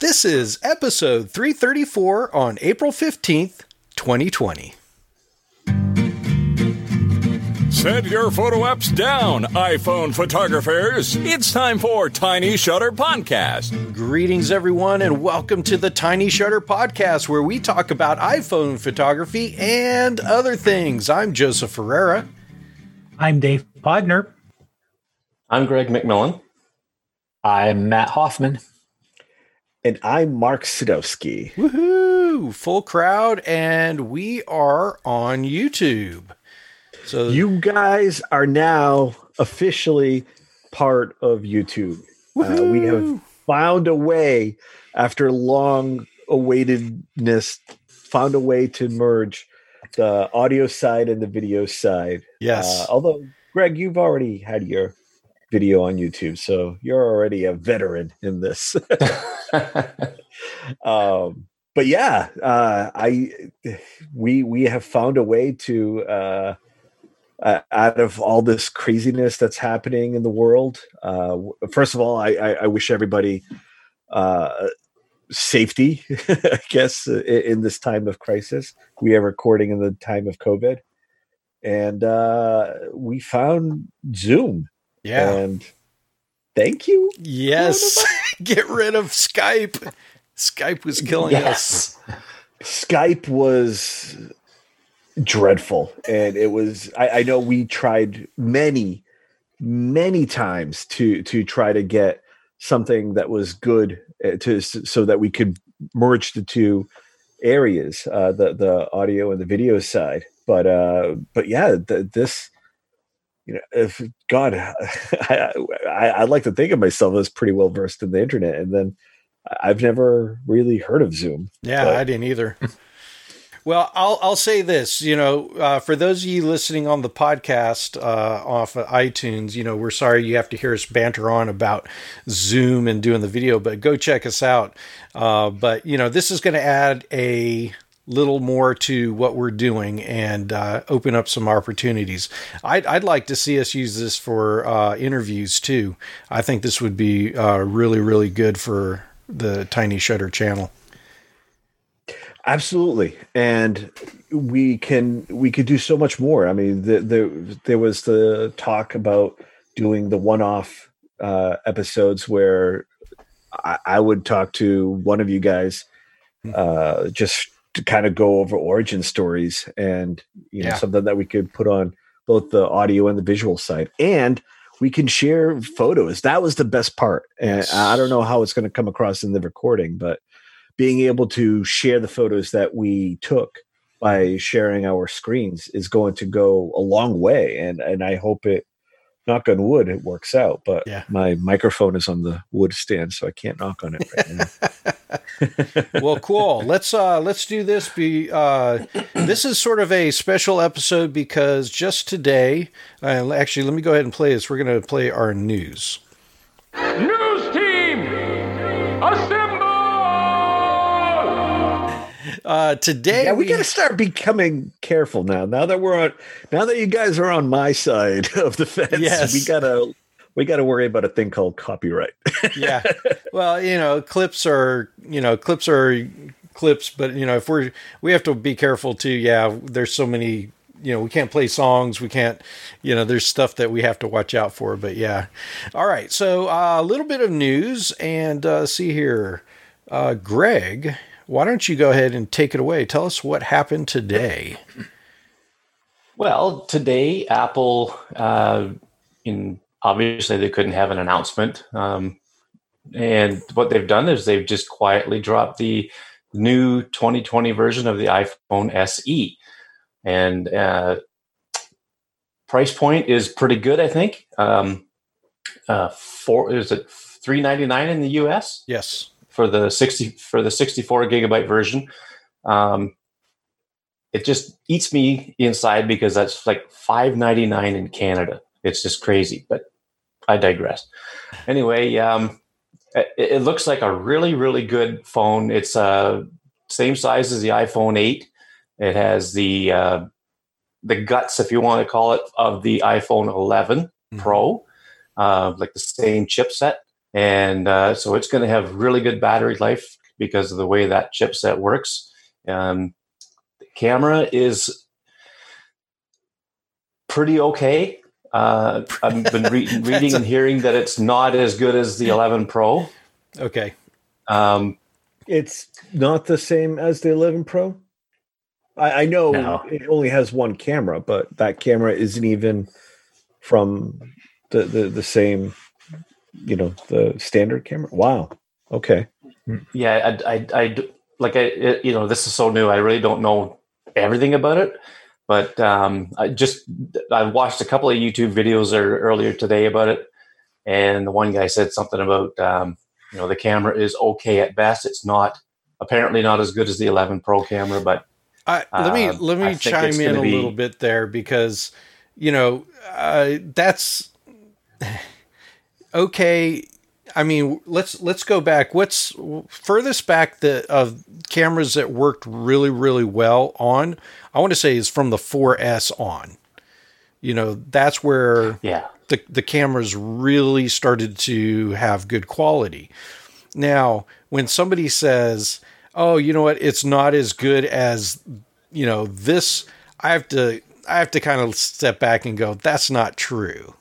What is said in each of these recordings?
This is episode 334 on April 15th, 2020. Set your photo apps down, iPhone photographers. It's time for Tiny Shutter Podcast. Greetings, everyone, and welcome to the Tiny Shutter Podcast, where we talk about iPhone photography and other things. I'm Joseph Ferreira. I'm Dave Podner. I'm Greg McMillan. I'm Matt Hoffman. And I'm Mark Sadowski. Woohoo! Full crowd, and we are on YouTube. So you guys are now officially part of YouTube. We have found a way, after long awaitedness, found a way to merge the audio side and the video side. Yes. Although, Greg, you've already had your video on YouTube, so you're already a veteran in this. But yeah, we have found a way to... out of all this craziness that's happening in the world, first of all, I wish everybody safety, I guess, in this time of crisis. We are recording in the time of COVID, and we found Zoom. Yeah. And thank you. Yes. Get rid of Skype. Skype was killing us. Skype was... dreadful. And it was, I know we tried many times to try to get something that was good so that we could merge the two areas, the audio and the video side. But yeah, this, you know, if God, I like to think of myself as pretty well versed in the internet. And then I've never really heard of Zoom. Yeah, but I didn't either. Well, I'll say this, you know, for those of you listening on the podcast off of iTunes, you know, we're sorry you have to hear us banter on about Zoom and doing the video, but go check us out. But, you know, this is going to add a little more to what we're doing and open up some opportunities. I'd like to see us use this for interviews, too. I think this would be really, really good for the Tiny Shutter channel. Absolutely, and we could do so much more. I mean, there was the talk about doing the one-off episodes where I would talk to one of you guys just to kind of go over origin stories, and you know, something that we could put on both the audio and the visual side, and we can share photos. That was the best part, and I don't know how it's going to come across in the recording, but being able to share the photos that we took by sharing our screens is going to go a long way. And I hope it, knock on wood, it works out, but my microphone is on the wood stand, so I can't knock on it right now. Well, cool. Let's do this. This is sort of a special episode because just today, actually, let me go ahead and play this. We're going to play our news. News team, assemble! Today we got to start becoming careful now that we're on, now that you guys are on my side of the fence. Yes. We gotta worry about a thing called copyright. Yeah, well, you know, clips are clips, but you know, if we have to be careful too. Yeah, there's so many. You know, we can't play songs. We can't, you know, there's stuff that we have to watch out for. But yeah, all right. So a little bit of news, and see here, Greg. Why don't you go ahead and take it away? Tell us what happened today. Well, today, Apple, obviously they couldn't have an announcement. And what they've done is they've just quietly dropped the new 2020 version of the iPhone SE. And price point is pretty good, I think. Is it $399 in the US? Yes. For the 64 gigabyte version. It just eats me inside because that's like $599 in Canada. It's just crazy, but I digress. Anyway, it looks like a really, really good phone. It's same size as the iPhone 8. It has the guts, if you want to call it, of the iPhone 11 Pro, like the same chipset. And so it's going to have really good battery life because of the way that chipset works. The camera is pretty okay. I've been reading and hearing that it's not as good as the 11 Pro. Okay. It's not the same as the 11 Pro? I know no. It only has one camera, but that camera isn't even from the same, you know, the standard camera. Wow. Okay. Yeah. I this is so new. I really don't know everything about it, but I watched a couple of YouTube videos earlier today about it. And the one guy said something about, the camera is okay at best. It's apparently not as good as the 11 Pro camera, but let me chime in a little bit there because, that's okay. I mean, let's go back. What's furthest back of cameras that worked really, really well on, I want to say, is from the 4S on. That's where the cameras really started to have good quality. Now, when somebody says, oh, you know what, it's not as good as, this, I have to kind of step back and go, that's not true.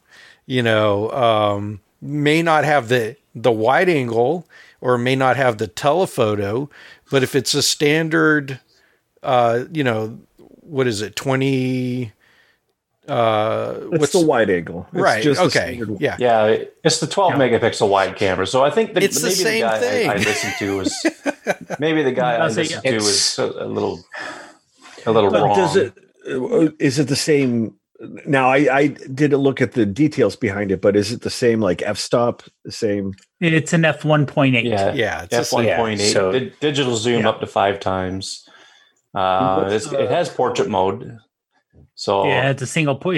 May not have the wide angle or may not have the telephoto, but if it's a standard, 20, what's the wide angle? It's right. Just okay. Yeah. Yeah. It's the 12 megapixel wide camera. So I think it's maybe the same thing. I listened to was maybe the guy I listened to was a little wrong. Is it the same? Now I didn't look at the details behind it, but is it the same like f-stop? The same? It's an f1.8. Yeah, it's f1.8. So, digital zoom up to 5 times. It has portrait mode. So yeah, it's a single port.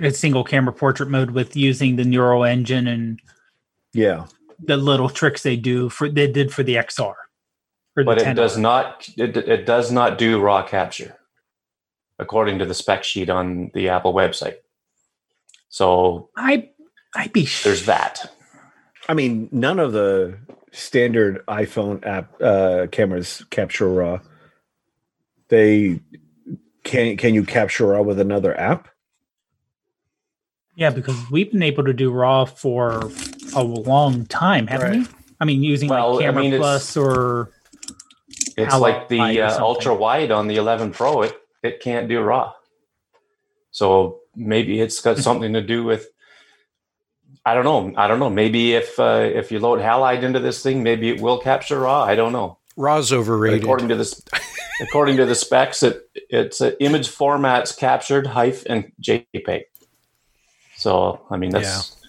It's single camera portrait mode with using the neural engine and the little tricks they did for the XR. But it does not. It does not do raw capture, according to the spec sheet on the Apple website. So there's that. I mean, none of the standard iPhone app cameras capture raw. They can you capture raw with another app? Yeah, because we've been able to do raw for a long time, haven't we? I mean, using Camera Plus or it's like the ultra wide on the 11 Pro. It can't do raw. So maybe it's got something to do with, I don't know. Maybe if you load Halide into this thing, maybe it will capture raw. I don't know. Raw's overrated. But according to the specs, it's image formats captured, HEIF, and JPEG. So, I mean, that's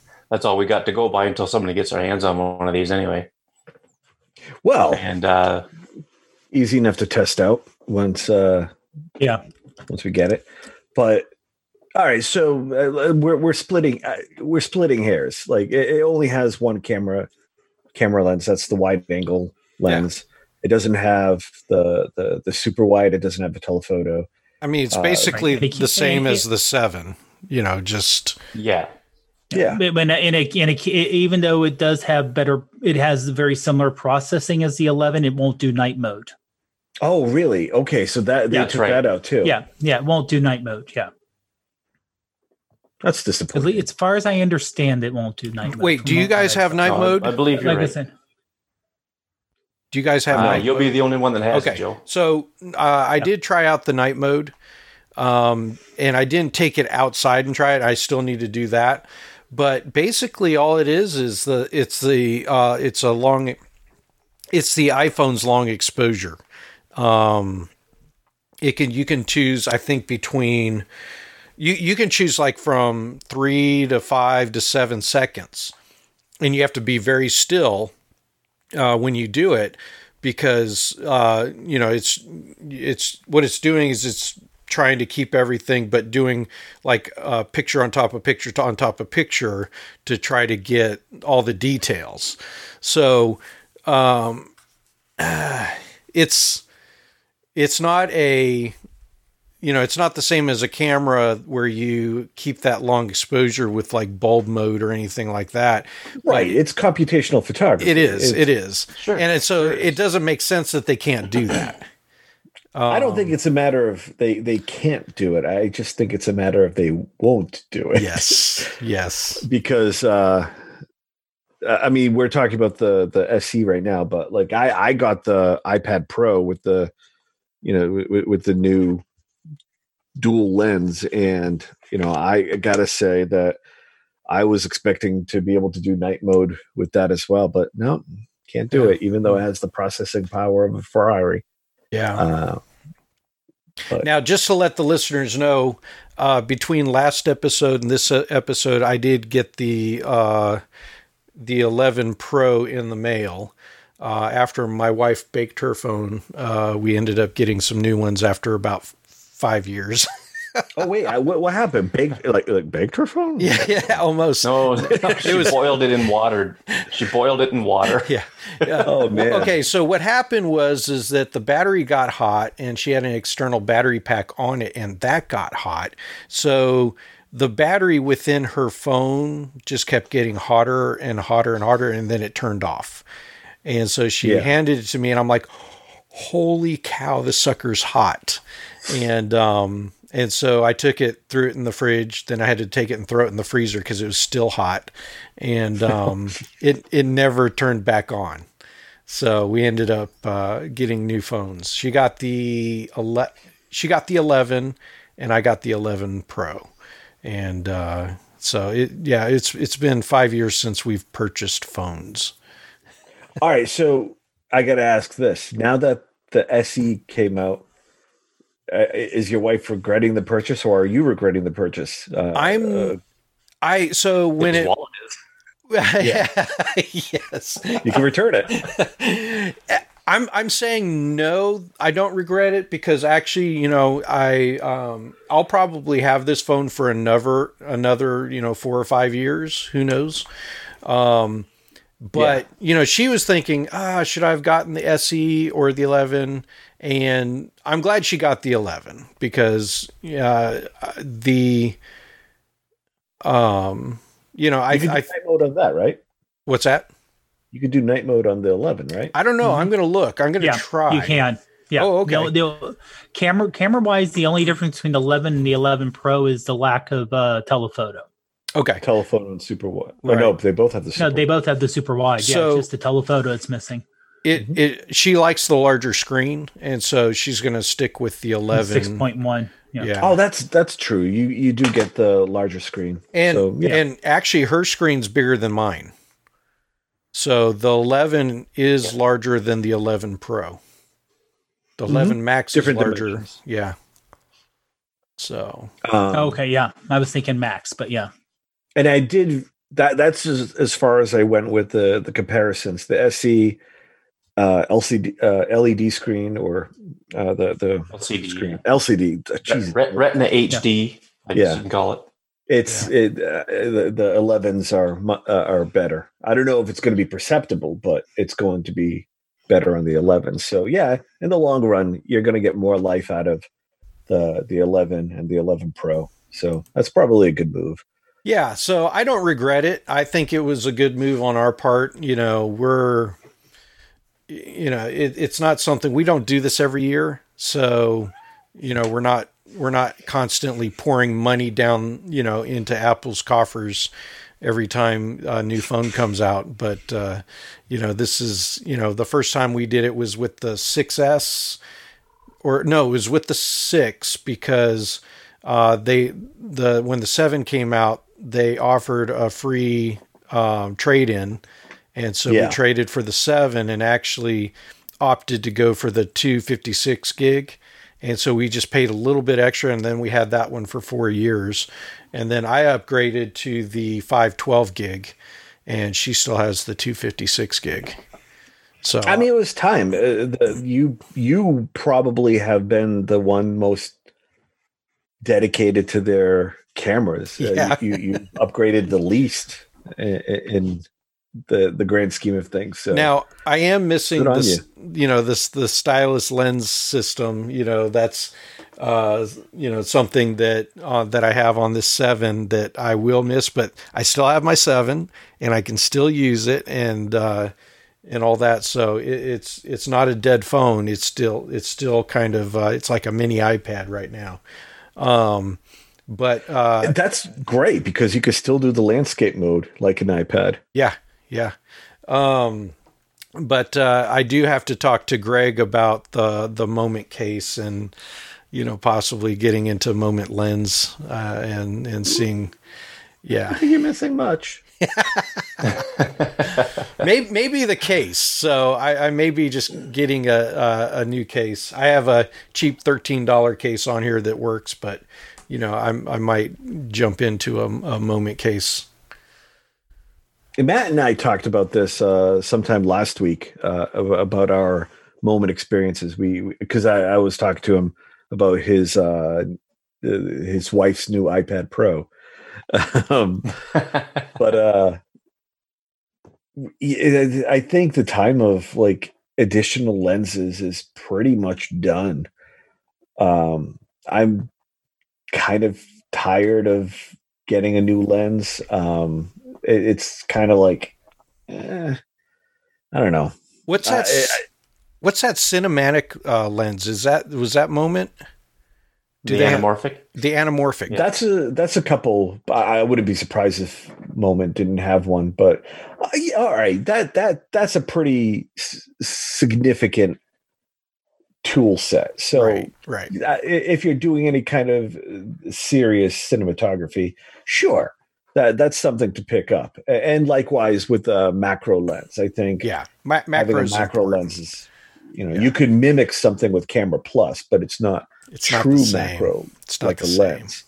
all we got to go by until somebody gets their hands on one of these anyway. Well, and easy enough to test out once... once we get it. But all right, so we're splitting hairs. Like it only has one camera lens. That's the wide angle lens. Yeah. It doesn't have the super wide. It doesn't have the telephoto. I mean, it's basically the same as the 7. Even though it does have better, it has very similar processing as the 11. It won't do night mode. Oh, really? Okay, so they took that out too. Yeah, it won't do night mode, That's disappointing. As far as I understand, it won't do night mode. Wait, do you guys have night mode? I believe you're right. Do you guys have night mode? You'll be the only one that has it, Joe. So I did try out the night mode, and I didn't take it outside and try it. I still need to do that. But basically all it is it's the iPhone's long exposure. You can choose, I think, between you can choose like from 3 to 5 to 7 seconds, and you have to be very still when you do it because it's what it's doing is it's trying to keep everything, but doing like a picture on top of picture on top of picture to try to get all the details. So it's not a you know, it's not the same as a camera where you keep that long exposure with like bulb mode or anything like that. Right. It's computational photography. It is. Sure. And so it doesn't make sense that they can't do that. I don't think it's a matter of they can't do it. I just think it's a matter of they won't do it. Yes. Yes. Because, I mean, we're talking about the SE right now, but like I got the iPad Pro with the, you know, with the new dual lens. And, you know, I got to say that I was expecting to be able to do night mode with that as well, but no, can't do it, even though it has the processing power of a Ferrari. Yeah. Now, just to let the listeners know, between last episode and this episode, I did get the 11 Pro in the mail. After my wife baked her phone, we ended up getting some new ones after about 5 years. Oh wait, what happened? Baked like baked her phone? Yeah, almost. No, she boiled it in water. She boiled it in water. Yeah. Oh man. Okay, so what happened was that the battery got hot, and she had an external battery pack on it, and that got hot. So the battery within her phone just kept getting hotter and hotter and hotter, and then it turned off. And so she handed it to me, and I'm like, "Holy cow, this sucker's hot!" And so I took it, threw it in the fridge. Then I had to take it and throw it in the freezer because it was still hot, and it never turned back on. So we ended up getting new phones. She got the 11, and I got the 11 Pro, and so it's been 5 years since we've purchased phones. All right, so I got to ask this. Now that the SE came out, is your wife regretting the purchase, or are you regretting the purchase? So when it yes, you can return it. I'm saying no, I don't regret it, because actually, you know, I'll probably have this phone for another, you know, 4 or 5 years. Who knows? But, you know, she was thinking, should I have gotten the SE or the 11? And I'm glad she got the 11 because, you know, you could do night mode on that, right? What's that? You could do night mode on the 11, right? I don't know. Mm-hmm. I'm going to look. I'm going to try. You can. Yeah. Oh, okay. The camera-wise, the only difference between the 11 and the 11 Pro is the lack of telephoto. Okay. Telephoto and super wide. Right. Oh, no, they both have the super wide. No, they both have the super wide. So yeah, it's just the telephoto it's missing. She likes the larger screen, and so she's going to stick with the 11. 6.1. Yeah. Oh, that's true. You do get the larger screen. And and actually her screen's bigger than mine. So the 11 is larger than the 11 Pro. The 11 Max is larger. Dimensions. Yeah. So. Okay, yeah. I was thinking Max, but yeah. And I did that. That's as far as I went with the comparisons. The SE LCD LED screen or the LCD screen. LCD. Geez. Retina HD. I can call it. The 11s are better. I don't know if it's going to be perceptible, but it's going to be better on the 11. So yeah, in the long run, you're going to get more life out of the 11 and the 11 Pro. So that's probably a good move. Yeah, so I don't regret it. I think it was a good move on our part. You know, it's not something, we don't do this every year. So, you know, we're not constantly pouring money down, you know, into Apple's coffers every time a new phone comes out. But, you know, this is, you know, the first time we did it was with the 6S it was with the 6 because when the 7 came out, they offered a free trade-in, and so we traded for the 7 and actually opted to go for the 256 gig, and so we just paid a little bit extra, and then we had that one for 4 years, and then I upgraded to the 512 gig, and she still has the 256 gig. So I mean, it was time. You probably have been the one most dedicated to their cameras. You upgraded the least in the grand scheme of things. So now I am missing the you know, the stylus lens system, you know, that's, you know, something that, that I have on this 7 that I will miss, but I still have my 7 and I can still use it and all that. So it's not a dead phone. It's still kind of, it's like a mini iPad right now. But that's great because you could still do the landscape mode like an iPad. Yeah. Yeah. But I do have to talk to Greg about the Moment case and, you know, possibly getting into Moment lens, and seeing, yeah, I think you're missing much. maybe the case. So I may be just getting a new case. I have a cheap $13 case on here that works, but you know, I might jump into a Moment case. And Matt and I talked about this sometime last week about our Moment experiences. Because I was talking to him about his wife's new iPad Pro, but I think the time of like additional lenses is pretty much done. I'm kind of tired of getting a new lens. It's kind of like, I don't know. What's that cinematic lens? Was that Moment? Anamorphic? The anamorphic. Yeah. That's a couple. I wouldn't be surprised if Moment didn't have one, but yeah, all right. That's a pretty significant tool set. So right. If you're doing any kind of serious cinematography, sure. That's something to pick up, and likewise with a macro lens. I think having a macro lens is, you know, you can mimic something with Camera Plus, but it's true not macro. It's not like a lens.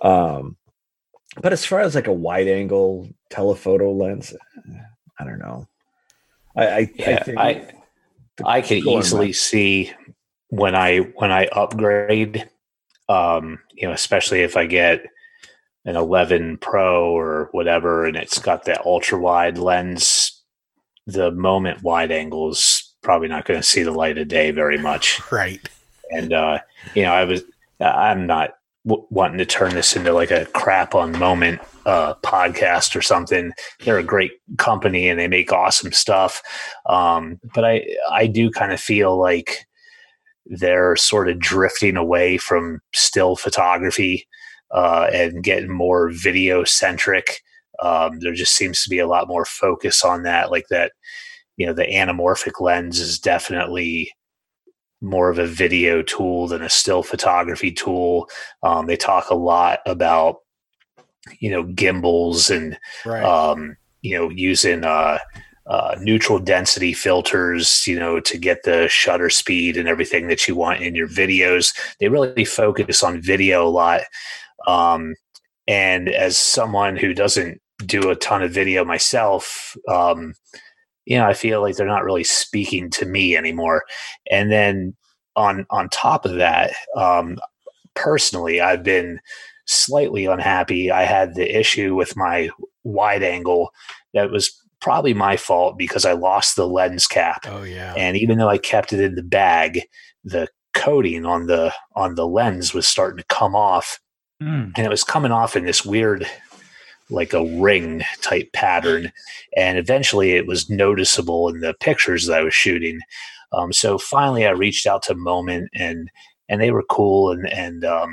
But as far as like a wide angle telephoto lens, I don't know. I think I could easily see when I upgrade, you know, especially if I get an 11 Pro or whatever, and it's got that ultra wide lens, the Moment wide angle is probably not going to see the light of day very much. Right. And, you know, I'm not wanting to turn this into like a crap on Moment podcast or something. They're a great company and they make awesome stuff. But I do kind of feel like they're sort of drifting away from still photography, and getting more video centric. There just seems to be a lot more focus on that. Like that, you know, the anamorphic lens is definitely more of a video tool than a still photography tool. They talk a lot about, you know, gimbals and, you know, using neutral density filters, you know, to get the shutter speed and everything that you want in your videos. They really focus on video a lot. And as someone who doesn't do a ton of video myself, you know, I feel like they're not really speaking to me anymore. And then on top of that, personally, I've been slightly unhappy. I had the issue with my wide angle that was probably my fault because I lost the lens cap. Oh yeah. And even though I kept it in the bag, the coating on the lens was starting to come off. And it was coming off in this weird, like a ring type pattern. And eventually it was noticeable in the pictures that I was shooting. So finally I reached out to Moment and they were cool. And I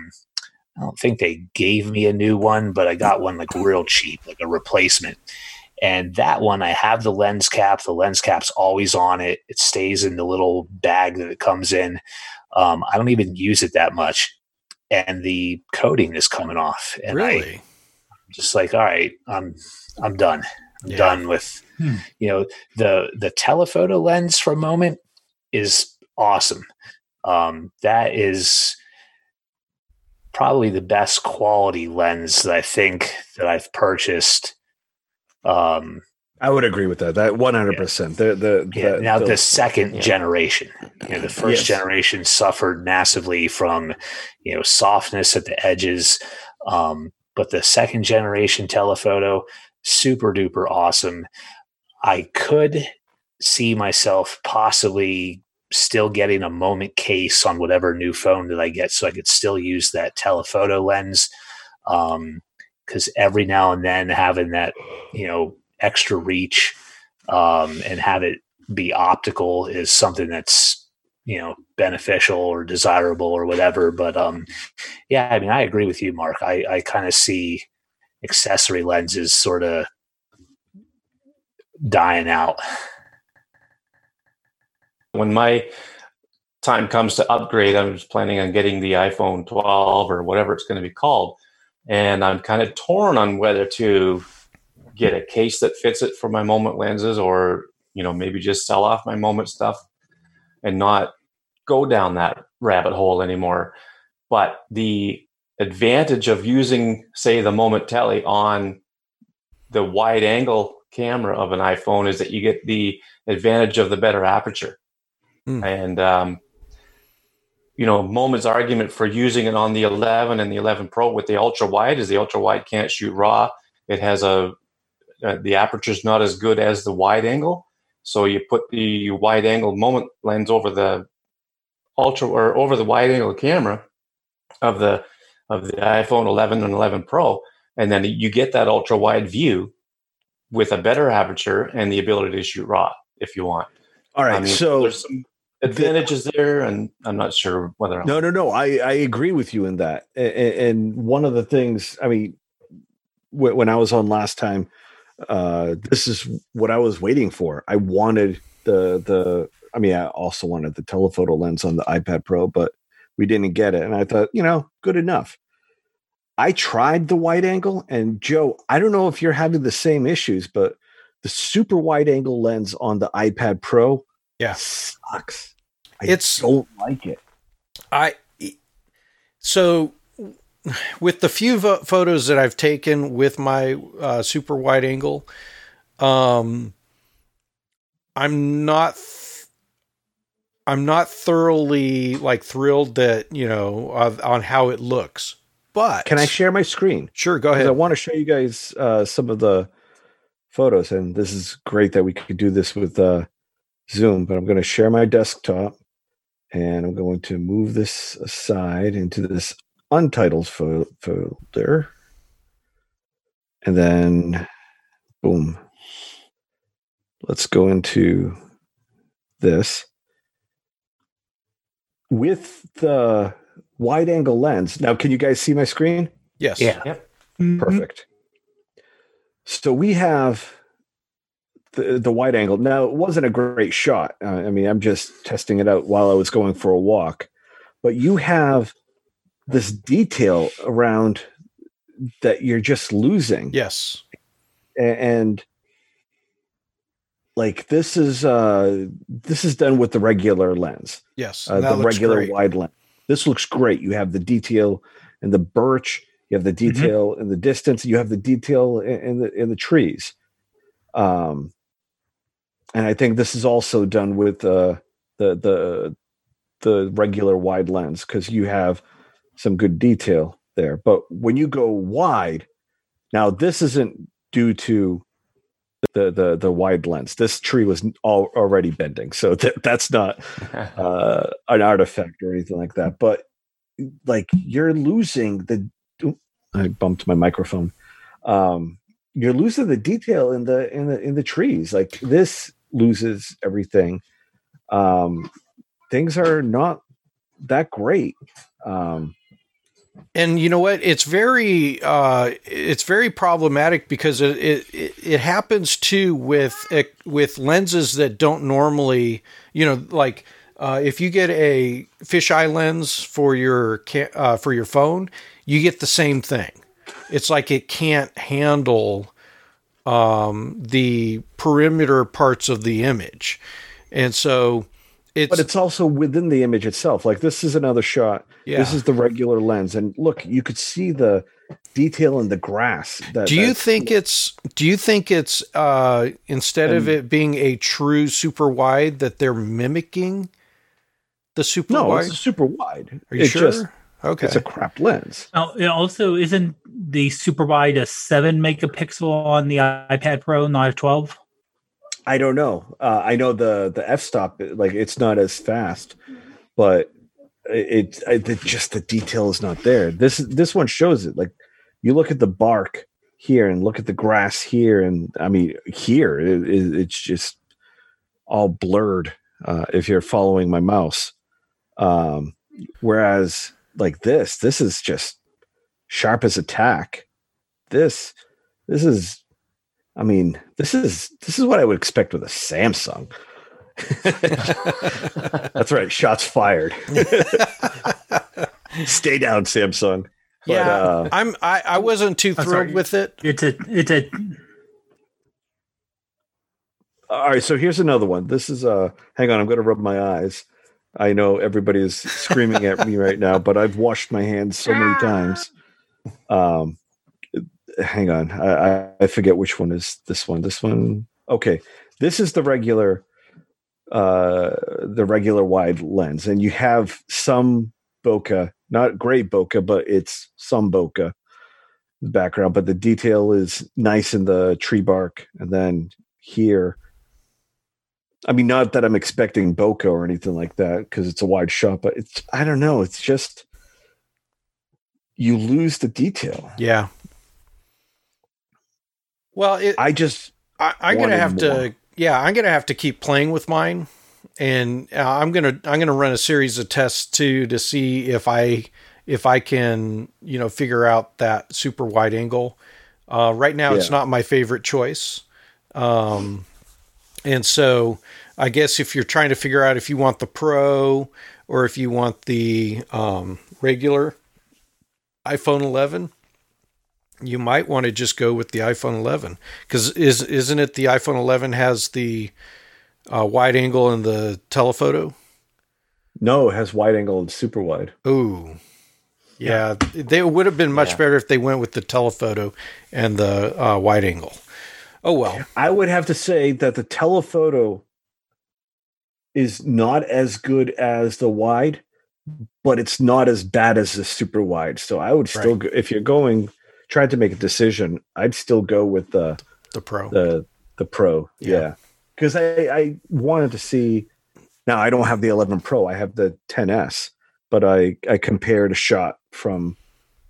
don't think they gave me a new one, but I got one like real cheap, like a replacement. And that one, I have the lens cap. The lens cap's always on it. It stays in the little bag that it comes in. I don't even use it that much. And the coating is coming off, and really? I'm just like, all right, I'm done. I'm done with, you know, the telephoto lens for a Moment is awesome. That is probably the best quality lens that I think that I've purchased. I would agree with that. That 100%. The second generation, you know, the first generation suffered massively from, you know, softness at the edges. But the second generation telephoto, super duper awesome. I could see myself possibly still getting a Moment case on whatever new phone that I get, so I could still use that telephoto lens. Because every now and then having that, you know, extra reach and have it be optical is something that's, you know, beneficial or desirable or whatever. But yeah, I mean, I agree with you, Mark. I kind of see accessory lenses sort of dying out. When my time comes to upgrade, I'm just planning on getting the iPhone 12 or whatever it's going to be called. And I'm kind of torn on whether to get a case that fits it for my Moment lenses, or, you know, maybe just sell off my Moment stuff and not go down that rabbit hole anymore. But the advantage of using, say, the Moment Tele on the wide angle camera of an iPhone is that you get the advantage of the better aperture. And, you know, Moment's argument for using it on the 11 and the 11 Pro with the ultra wide is the ultra wide can't shoot raw. It has the aperture's not as good as the wide angle. So you put the wide angle Moment lens over the ultra, or over the wide angle camera of the iPhone 11 and 11 Pro. And then you get that ultra wide view with a better aperture and the ability to shoot raw if you want. All right. I mean, so there's some advantages there, and I'm not sure whether. No. I agree with you in that. And one of the things, I mean, when I was on last time, this is what I was waiting for. I wanted the. I mean, I also wanted the telephoto lens on the iPad Pro, but we didn't get it. And I thought, you know, good enough. I tried the wide angle, and Joe, I don't know if you're having the same issues, but the super wide angle lens on the iPad Pro. Yeah, sucks. I don't like it. So with the few photos that I've taken with my super wide angle, I'm not thoroughly like thrilled that, you know, on how it looks. But can I share my screen? Sure, go ahead. I want to show you guys some of the photos, and this is great that we could do this with Zoom, but I'm going to share my desktop, and I'm going to move this aside into this untitled folder, and then boom. Let's go into this with the wide angle lens. Now, can you guys see my screen? Yes. Yeah. Yep. Mm-hmm. Perfect. So we have the wide angle. Now, it wasn't a great shot. I mean, I'm just testing it out while I was going for a walk. But you have this detail around that you're just losing. Yes. And like, this is done with the regular lens. Yes. The regular wide lens. This looks great. You have the detail in the birch. You have the detail in the distance. You have the detail in the trees. And I think this is also done with the regular wide lens, because you have some good detail there. But when you go wide, now this isn't due to the wide lens. This tree was already bending, so that's not an artifact or anything like that. But like, you're losing the. Ooh, I bumped my microphone. You're losing the detail in the trees. Like, this loses everything. Things are not that great. And you know what? It's very problematic, because it happens too with lenses that don't normally, you know, like if you get a fisheye lens for your phone, you get the same thing. It's like it can't handle the perimeter parts of the image. And so but it's also within the image itself. Like, this is another shot. Yeah. This is the regular lens. And look, you could see the detail in the grass. Do you think it's instead of it being a true super wide, that they're mimicking the super wide? No, it's a super wide. Are you sure? Okay. It's a crap lens. Now, also, isn't the super wide a 7 megapixel on the iPad Pro, not a 12? I don't know. I know the f-stop, like it's not as fast, but just the detail is not there. This one shows it. Like you look at the bark here and look at the grass here, and I mean here it's just all blurred if you're following my mouse. Whereas like this is just sharp as a tack. This is, I mean, this is what I would expect with a Samsung. That's right. Shots fired. Stay down, Samsung. But, yeah, I wasn't too thrilled with it. It did. All right. So here's another one. This is hang on. I'm going to rub my eyes. I know everybody is screaming at me right now, but I've washed my hands so many times. Hang on. I forget which one is this one. This one. Okay. This is the regular wide lens, and you have some bokeh, not great bokeh, but it's some bokeh in the background, but the detail is nice in the tree bark. And then here, I mean, not that I'm expecting bokeh or anything like that, because it's a wide shot, but it's, I don't know. It's just, you lose the detail. Yeah. Well, I'm going to have to keep playing with mine, and I'm going to run a series of tests too, to see if I can, figure out that super wide angle. Right now it's not my favorite choice. And so I guess if you're trying to figure out if you want the Pro or if you want the regular iPhone 11, you might want to just go with the iPhone 11, because isn't it the iPhone 11 has the wide angle and the telephoto? No, it has wide angle and super wide. Ooh, yeah. They would have been much better if they went with the telephoto and the wide angle. Oh well, I would have to say that the telephoto is not as good as the wide, but it's not as bad as the super wide. So I would still, go, if you're going. Tried to make a decision, I'd still go with the Pro. The Pro, yeah. Because I wanted to see, now I don't have the 11 Pro, I have the 10 S, but I compared a shot from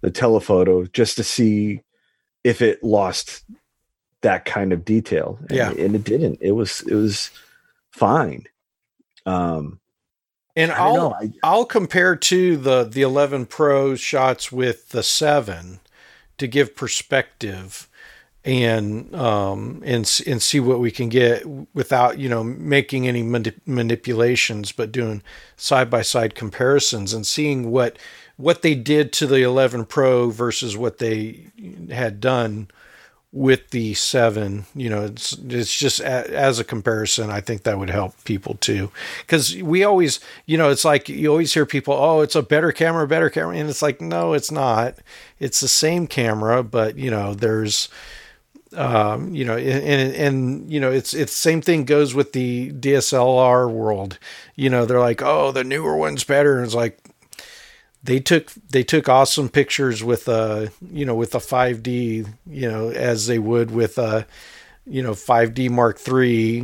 the telephoto just to see if it lost that kind of detail. And it didn't. It was fine. And I'll compare to the 11 Pro shots with the 7 to give perspective and see what we can get without, making any manipulations, but doing side-by-side comparisons and seeing what they did to the 11 Pro versus what they had done with the 7, it's just as a comparison. I think that would help people too, because we always, it's like you always hear people, oh, it's a better camera, and it's like, no, it's not. It's the same camera, but there's, it's same thing goes with the DSLR world. They're like, oh, the newer one's better, and it's like they took awesome pictures with with a 5D, as they would with a 5D Mark III.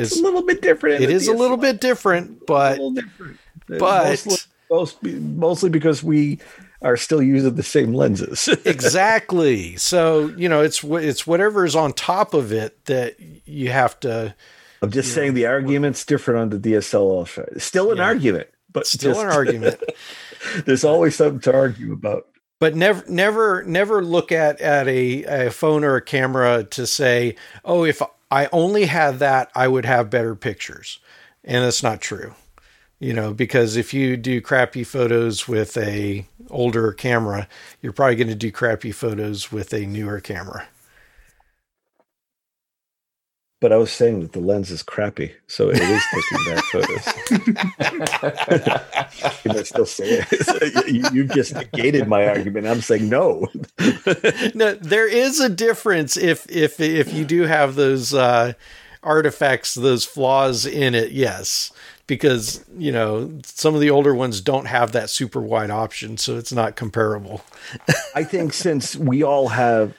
It's a little bit different. It is a little bit different, but mostly because we are still using the same lenses. Exactly. So it's whatever is on top of it that you have to. I'm just saying the argument's different on the DSLR. Still an argument. But still an argument. There's always something to argue about. But never look at a phone or a camera to say, oh, if I only had that, I would have better pictures. And that's not true. Because if you do crappy photos with a older camera, you're probably going to do crappy photos with a newer camera. But I was saying that the lens is crappy, so it is taking bad photos. You might still say it. You just negated my argument. I'm saying no. No, there is a difference if you do have those artifacts, those flaws in it. Yes, because some of the older ones don't have that super wide option, so it's not comparable. I think since we all have,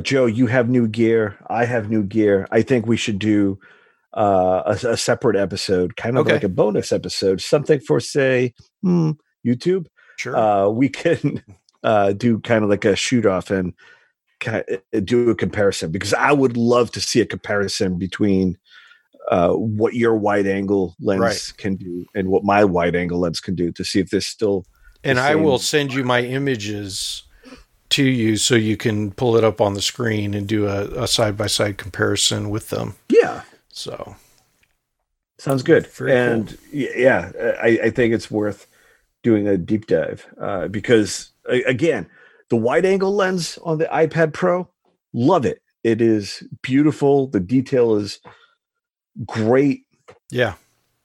Joe, you have new gear. I have new gear. I think we should do a separate episode, kind of like a bonus episode, something for, say, YouTube. Sure. We can do kind of like a shoot off and kind of do a comparison, because I would love to see a comparison between what your wide angle lens can do and what my wide angle lens can do, to see if there's still. And I will send you my images to you so you can pull it up on the screen and do a side-by-side comparison with them. Yeah. So sounds good. And yeah, I think it's worth doing a deep dive because again, the wide angle lens on the iPad Pro, love it. It is beautiful. The detail is great. Yeah.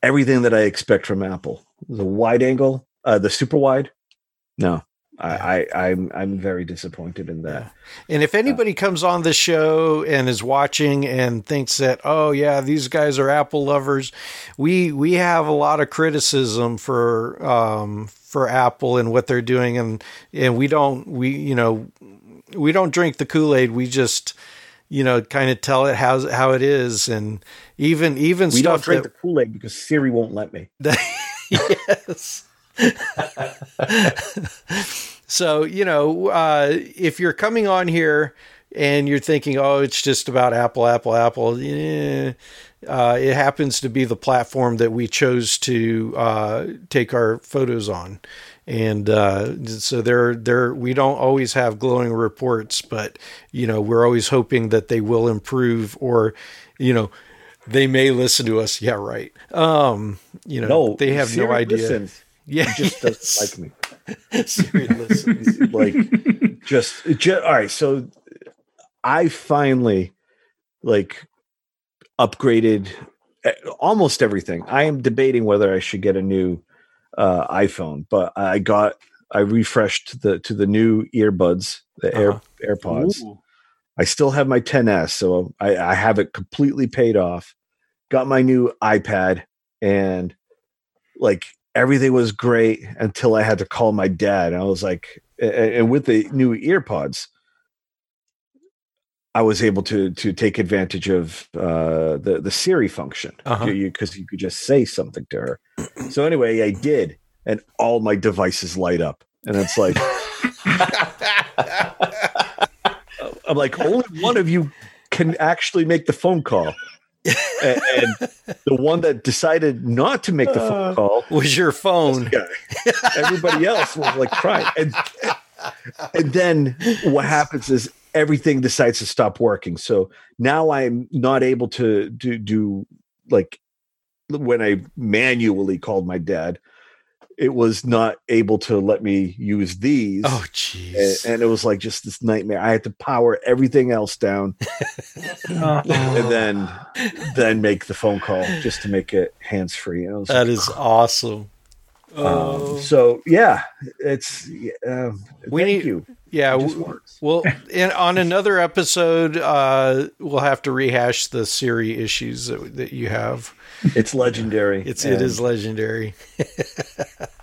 Everything that I expect from Apple, the wide angle, the super wide. No. I'm very disappointed in that. Yeah. And if anybody comes on the show and is watching and thinks that, oh yeah, these guys are Apple lovers, we have a lot of criticism for Apple and what they're doing, and we don't drink the Kool-Aid. We just kind of tell it how it is, and even we don't drink the Kool-Aid because Siri won't let me. Yes. So, if you're coming on here and you're thinking, oh, it's just about Apple, it happens to be the platform that we chose to take our photos on. And so we don't always have glowing reports, but, we're always hoping that they will improve, or, they may listen to us. Yeah, right. No, they have no idea. Listens. Yeah, he just doesn't like me. Siri listens. Like, just all right. So, I finally upgraded almost everything. I am debating whether I should get a new iPhone, but I refreshed to the new earbuds, the AirPods. Ooh. I still have my 10 S, so I have it completely paid off. Got my new iPad, and everything was great until I had to call my dad. And I was like, and with the new earpods, I was able to take advantage of the Siri function, because you could just say something to her. So anyway, I did, and all my devices light up, and it's like, I'm like, only one of you can actually make the phone call. And the one that decided not to make the phone call was your phone. Everybody else was crying. And then what happens is everything decides to stop working. So now I'm not able to do when I manually called my dad, it was not able to let me use these. Oh, jeez. And it was just this nightmare. I had to power everything else down and then make the phone call just to make it hands-free. And that is awesome. So yeah, it's, thank you. Yeah. Well, and on another episode, we'll have to rehash the Siri issues that you have. It's legendary. It is legendary.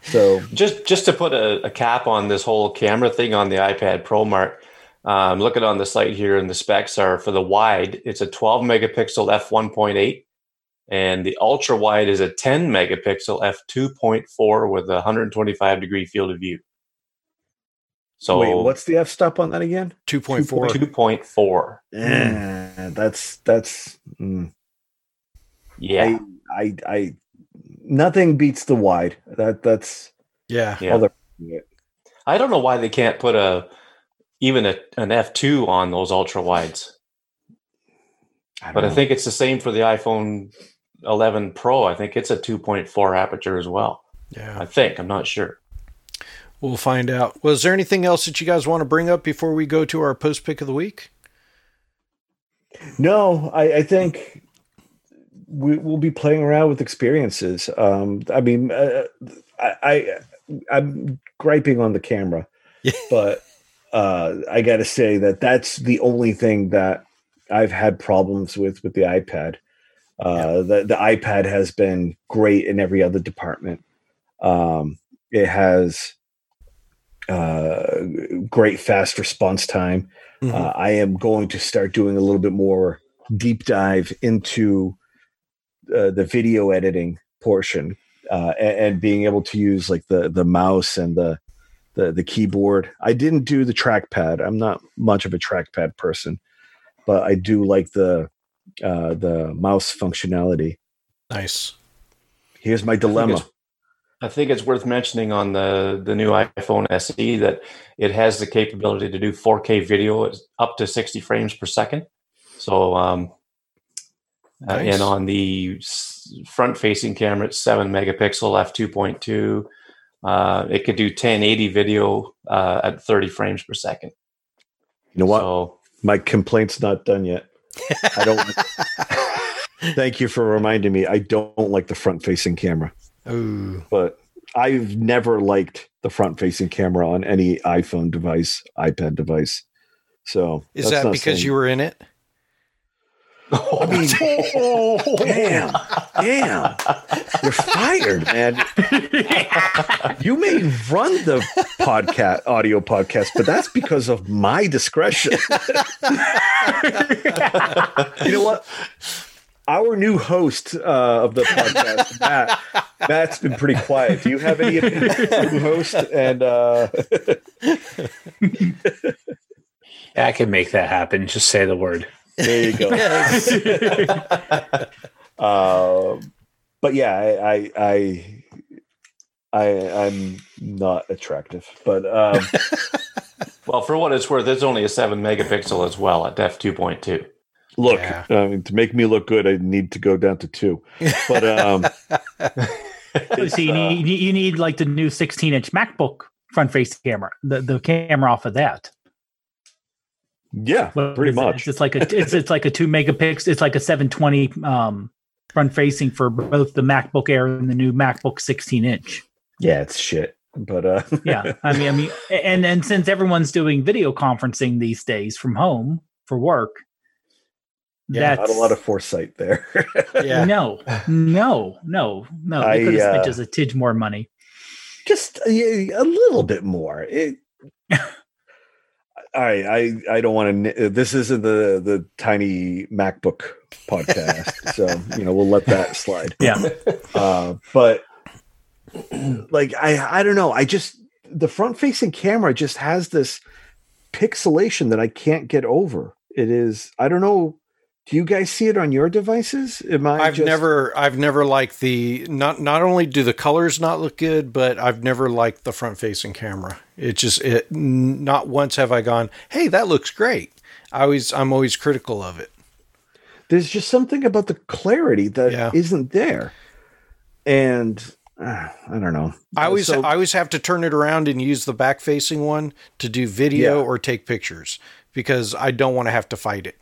So just to put a cap on this whole camera thing on the iPad Pro, Mark, looking on the site here, and the specs are for the wide, it's a 12 megapixel f1.8. And the ultra wide is a 10 megapixel f2.4 with a 125 degree field of view. So wait, what's the f stop on that again? 2.4. 2.4. Yeah, that's. Yeah, I nothing beats the wide. That's yeah. I don't know why they can't put an f2 on those ultra wides. I think it's the same for the iPhone 11 Pro. I think it's a 2.4 aperture as well. Yeah. I'm not sure. We'll find out. Well, is there anything else that you guys want to bring up before we go to our post pick of the week? No, I think we'll be playing around with experiences. I'm griping on the camera, but I got to say that's the only thing that I've had problems with the iPad. The iPad has been great in every other department. It has great fast response time. Mm-hmm. I am going to start doing a little bit more deep dive into the video editing portion and being able to use like the mouse and the keyboard. I didn't do the trackpad. I'm not much of a trackpad person, but I do like the mouse functionality. Nice. Here's my dilemma. I think it's worth mentioning on the new iPhone SE that it has the capability to do 4K video at up to 60 frames per second. So, nice. And on the front-facing camera, it's 7-megapixel f2.2. It could do 1080 video at 30 frames per second. You know what? So, my complaint's not done yet. I don't. Thank you for reminding me. I don't like the front-facing camera. Ooh. But I've never liked the front-facing camera on any iPhone device, iPad device. So is that because you were in it? Oh, I mean, damn! You're fired, man. You may run the audio podcast, but that's because of my discretion. You know what? Our new host of the podcast, Matt's been pretty quiet. Do you have any opinions on the new host? And I can make that happen. Just say the word. There you go. But yeah, I'm not attractive. But well, for what it's worth, it's only a 7-megapixel as well at f/2.2. Look, yeah. To make me look good, I need to go down to 2. But see, you need like the new 16-inch MacBook front-facing camera, the camera off of that. Yeah, pretty much. It's like a 2-megapixel. It's like a 720 front-facing for both the MacBook Air and the new MacBook 16-inch. Yeah, it's shit. But yeah, I mean, and since everyone's doing video conferencing these days from home for work. Yeah, not a lot of foresight there. Yeah. No. They could have spent just a tidge more money. Just a little bit more. I don't want to. This isn't the tiny MacBook podcast, so we'll let that slide. Yeah, but like I don't know. I just the front facing camera just has this pixelation that I can't get over. It is. I don't know. Do you guys see it on your devices? I've never liked the not only do the colors not look good, but I've never liked the front-facing camera. It not once have I gone, "Hey, that looks great." I'm always critical of it. There's just something about the clarity that isn't there. And I don't know. I always have to turn it around and use the back-facing one to do video or take pictures because I don't want to have to fight it.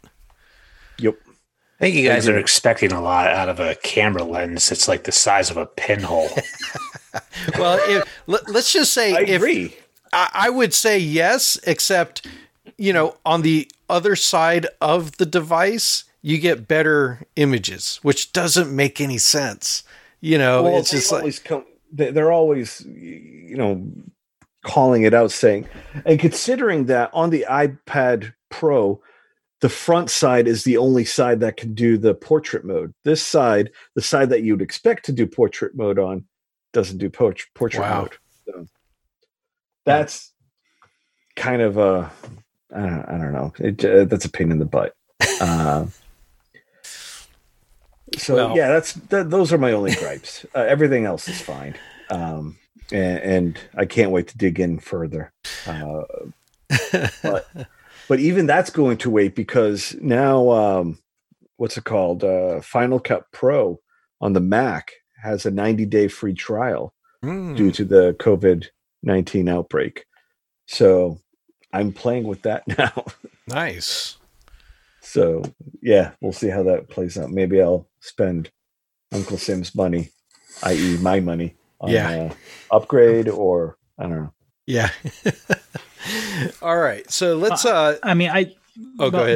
Yep. I think you guys are expecting a lot out of a camera lens. It's like the size of a pinhole. Well, let's just say I agree. I would say yes, except, on the other side of the device, you get better images, which doesn't make any sense. Well, it's just like they're always, calling it out saying, and considering that on the iPad Pro, the front side is the only side that can do the portrait mode. This side, the side that you'd expect to do portrait mode on, doesn't do portrait mode. So that's kind of a, I don't know. That's a pain in the butt. Those are my only gripes. Everything else is fine. And I can't wait to dig in further. But even that's going to wait because now, what's it called? Final Cut Pro on the Mac has a 90-day free trial due to the COVID-19 outbreak. So I'm playing with that now. Nice. So, yeah, we'll see how that plays out. Maybe I'll spend Uncle Sim's money, i.e. my money, on upgrade or I don't know. Yeah. All right. So let's, go ahead,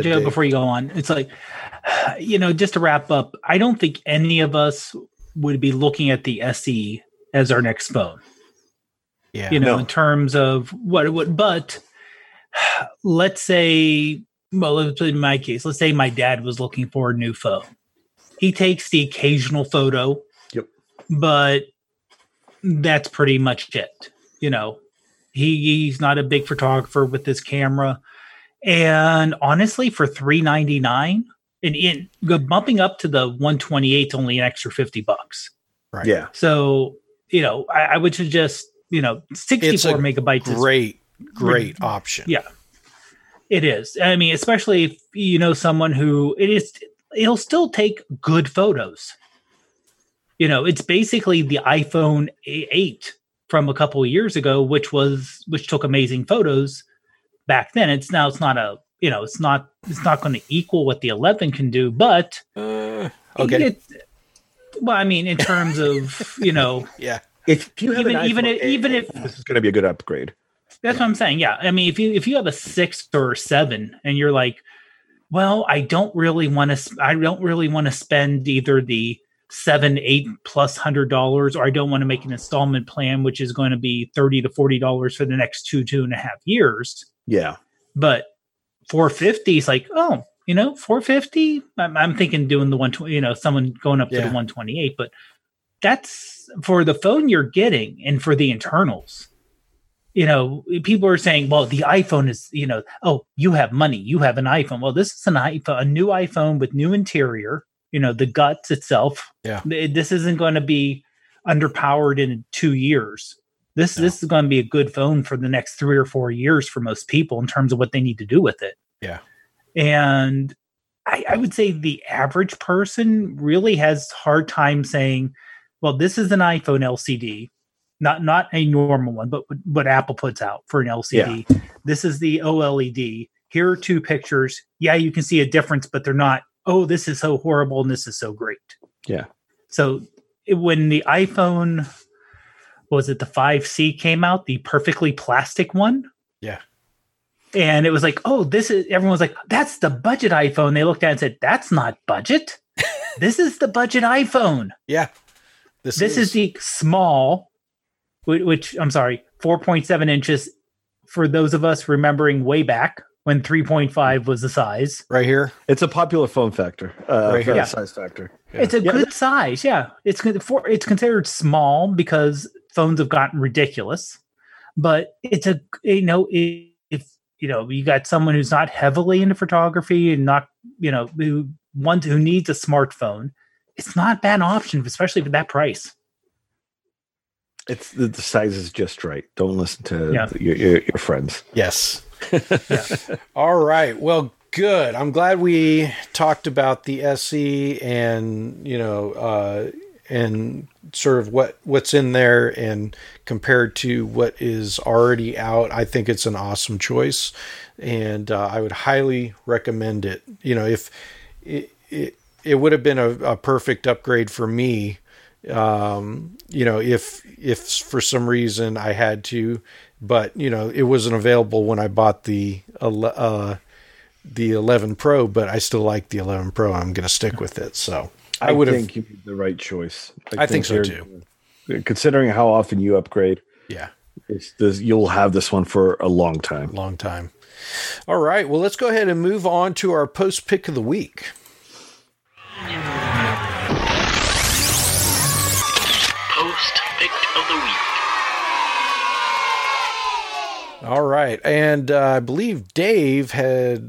Joe, before you go on, it's like, just to wrap up, I don't think any of us would be looking at the SE as our next phone, in terms of but let's say, well, in my case, let's say my dad was looking for a new phone. He takes the occasional photo, but that's pretty much it. You know, he's not a big photographer with this camera. And honestly, for $399 and bumping up to the $128 is only an extra $50. Right. Yeah. So, you know, I would suggest, you know, 64 megabytes. Great option. Yeah, it is. I mean, especially if you know someone who it'll still take good photos. You know, it's basically the iPhone 8 from a couple of years ago, which took amazing photos back then. It's not going to equal what the 11 can do, but okay. Well, I mean, in terms of, you know, yeah, if you have even if this is going to be a good upgrade. That's what I'm saying. Yeah. I mean, if you have a 6 or 7 and you're like, well, I don't really want to spend either the $700, $800 plus, or I don't want to make an installment plan, which is going to be $30 to $40 for the next two and a half years. Yeah. But $450 is like, oh, you know, $450. I'm thinking doing the 120, you know, someone going up to the 128, but that's for the phone you're getting and for the internals. You know, people are saying, well, the iPhone is, you know, oh, you have money, you have an iPhone. Well, this is an iPhone, a new iPhone with new interior, you know, the guts itself. Yeah. This isn't going to be underpowered in 2 years. This is going to be a good phone for the next 3 or 4 years for most people in terms of what they need to do with it. Yeah. And I would say the average person really has hard time saying, well, this is an iPhone LCD. Not a normal one, but what Apple puts out for an LCD. Yeah. This is the OLED. Here are 2 pictures. Yeah, you can see a difference, but they're not, oh, this is so horrible and this is so great. Yeah. So when the iPhone, was it the 5C came out, the perfectly plastic one? Yeah. And it was like, oh, this is, everyone's like, that's the budget iPhone. They looked at it and said, that's not budget. This is the budget iPhone. Yeah. This is the small, which I'm sorry, 4.7 inches for those of us remembering way back when 3.5 was the size. Right here. It's a popular phone factor. Right here. Yeah. Size factor. Yeah. It's a good size. Yeah. It's considered small because phones have gotten ridiculous, but it's a, you know, if you know, you got someone who's not heavily into photography and not, you know, who needs a smartphone, it's not a bad option, especially for that price. It's the size is just right. Don't listen to your friends. Yes. Yeah. All right. Well, good. I'm glad we talked about the SE and, you know, and sort of what's in there and compared to what is already out. I think it's an awesome choice, and I would highly recommend it. You know, if it would have been a perfect upgrade for me. You know, if for some reason I had to, but you know, it wasn't available when I bought the 11 Pro, but I still like the 11 Pro. I'm going to stick with it. So I would think you made the right choice. I think so too. Considering how often you upgrade. Yeah. You'll have this one for a long time. Long time. All right. Well, let's go ahead and move on to our post pick of the week. All right. And I believe Dave had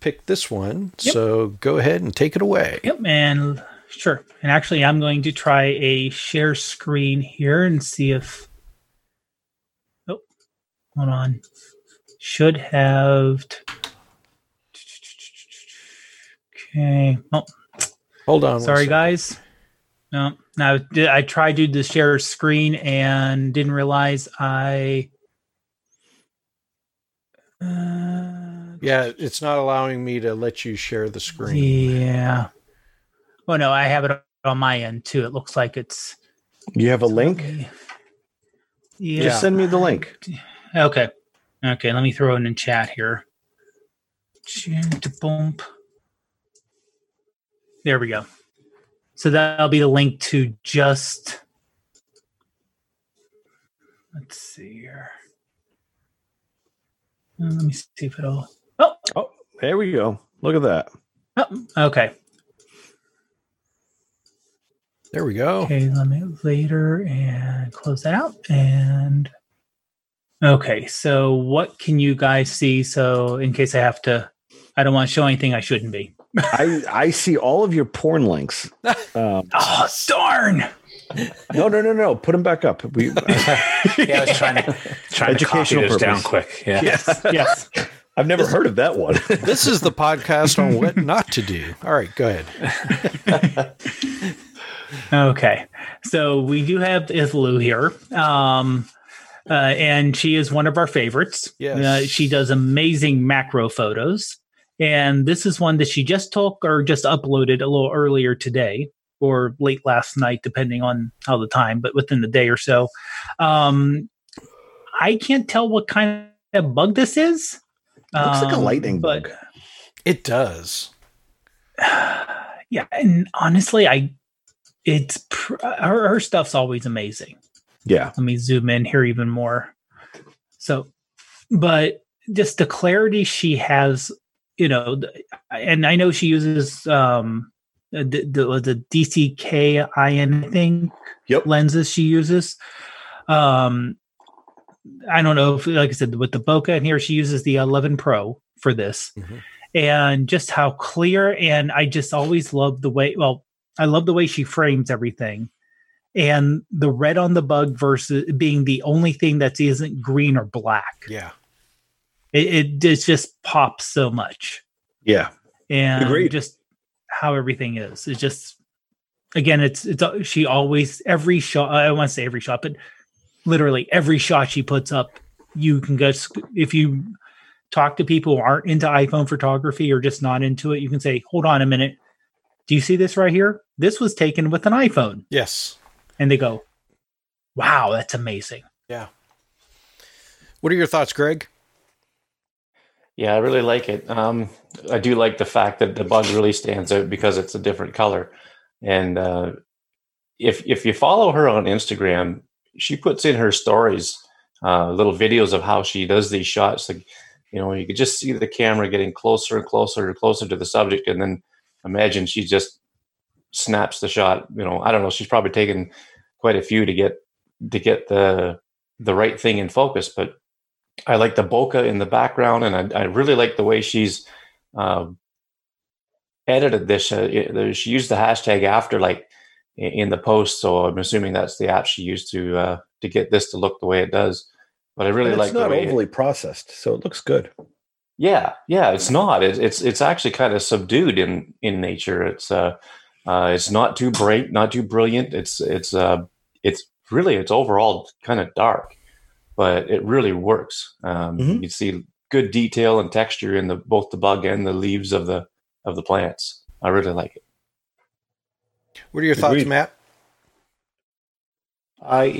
picked this one. Yep. So go ahead and take it away. Yep, man. Sure. And actually, I'm going to try a share screen here and see if... Oh, hold on. Should have... Okay. Oh. Hold on. Sorry, guys. No. Now, I tried to do the share screen and didn't realize I... yeah, it's not allowing me to let you share the screen. Yeah. Well, no, I have it on my end too. It looks like it's. You have a link? Yeah. Just send me the link. Okay. Okay. Let me throw it in chat here. There we go. So that'll be the link to just. Let's see here. Let me see if it'll. Oh, there we go. Look at that. Oh, okay. There we go. Okay, let me later and close that out. And okay, so what can you guys see? So in case I have to, I don't want to show anything I shouldn't be. I see all of your porn links. Oh, darn. No. Put them back up. I was trying to copy those down quick. Yeah. Yes. I've never heard of that one. This is the podcast on what not to do. All right, go ahead. Okay. So we do have Ithalu here. And she is one of our favorites. Yes. She does amazing macro photos. And this is one that she just took or just uploaded a little earlier today or late last night, depending on how the time, but within the day or so. I can't tell what kind of bug this is. Looks like a lightning bug. It does. Yeah. And honestly, her stuff's always amazing. Yeah. Let me zoom in here even more. So, but just the clarity she has, you know, and I know she uses the DCK-IN thing. Yep. Lenses she uses. I don't know if, like I said, with the bokeh in here, she uses the 11 Pro for this. Mm-hmm. And just how clear, and I just always love the way, I love the way she frames everything. And the red on the bug versus being the only thing that isn't green or black. Yeah. It just pops so much. Yeah. And agreed. Just how everything is. It's just, again, it's she always, every shot, I don't want to say every shot, but literally every shot she puts up, you can go, if you talk to people who aren't into iPhone photography or just not into it, you can say, hold on a minute. Do you see this right here? This was taken with an iPhone. Yes. And they go, wow, that's amazing. Yeah. What are your thoughts, Greg? Yeah, I really like it. I do like the fact that the bug really stands out because it's a different color. And if you follow her on Instagram, she puts in her stories, little videos of how she does these shots. Like, you know, you could just see the camera getting closer and closer and closer to the subject, and then imagine she just snaps the shot. You know, I don't know. She's probably taken quite a few to get the right thing in focus. But I like the bokeh in the background, and I really like the way she's edited this. She used the hashtag after, like in the post. So I'm assuming that's the app she used to get this to look the way it does. But I really like the way it's not overly processed, so it looks good. Yeah, it's not. It's actually kind of subdued in nature. It's not too bright, not too brilliant. It's overall kind of dark, but it really works. Mm-hmm. You see good detail and texture in both the bug and the leaves of the plants. I really like it. What are your thoughts, Matt? I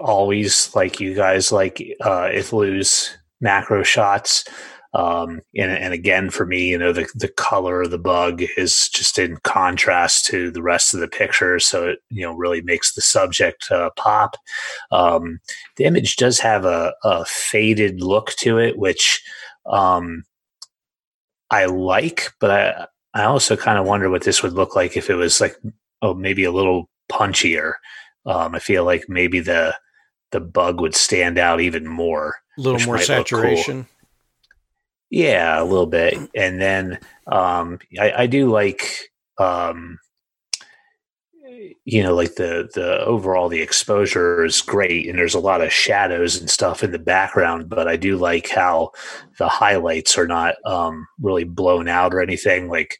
always like you guys like Ithalu's macro shots, and again for me, you know, the color of the bug is just in contrast to the rest of the picture, so it, you know, really makes the subject pop. The image does have a faded look to it, which I like, but I also kind of wonder what this would look like if it was like maybe a little punchier. I feel like maybe the bug would stand out even more. A little more saturation. Cool. Yeah, a little bit. And then I do like, you know, like the overall, the exposure is great and there's a lot of shadows and stuff in the background, but I do like how the highlights are not really blown out or anything. Like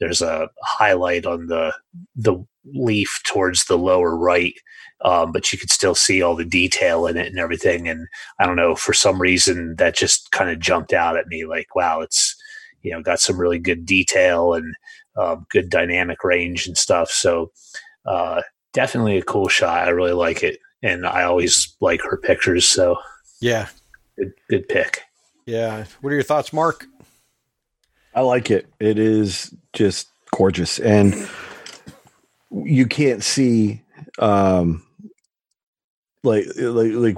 there's a highlight on the leaf towards the lower right. But you could still see all the detail in it and everything. And I don't know, for some reason that just kind of jumped out at me like, wow, it's, you know, got some really good detail and good dynamic range and stuff. So definitely a cool shot. I really like it. And I always like her pictures. So yeah, good pick. Yeah. What are your thoughts, Mark? I like it. It is just gorgeous. And you can't see Like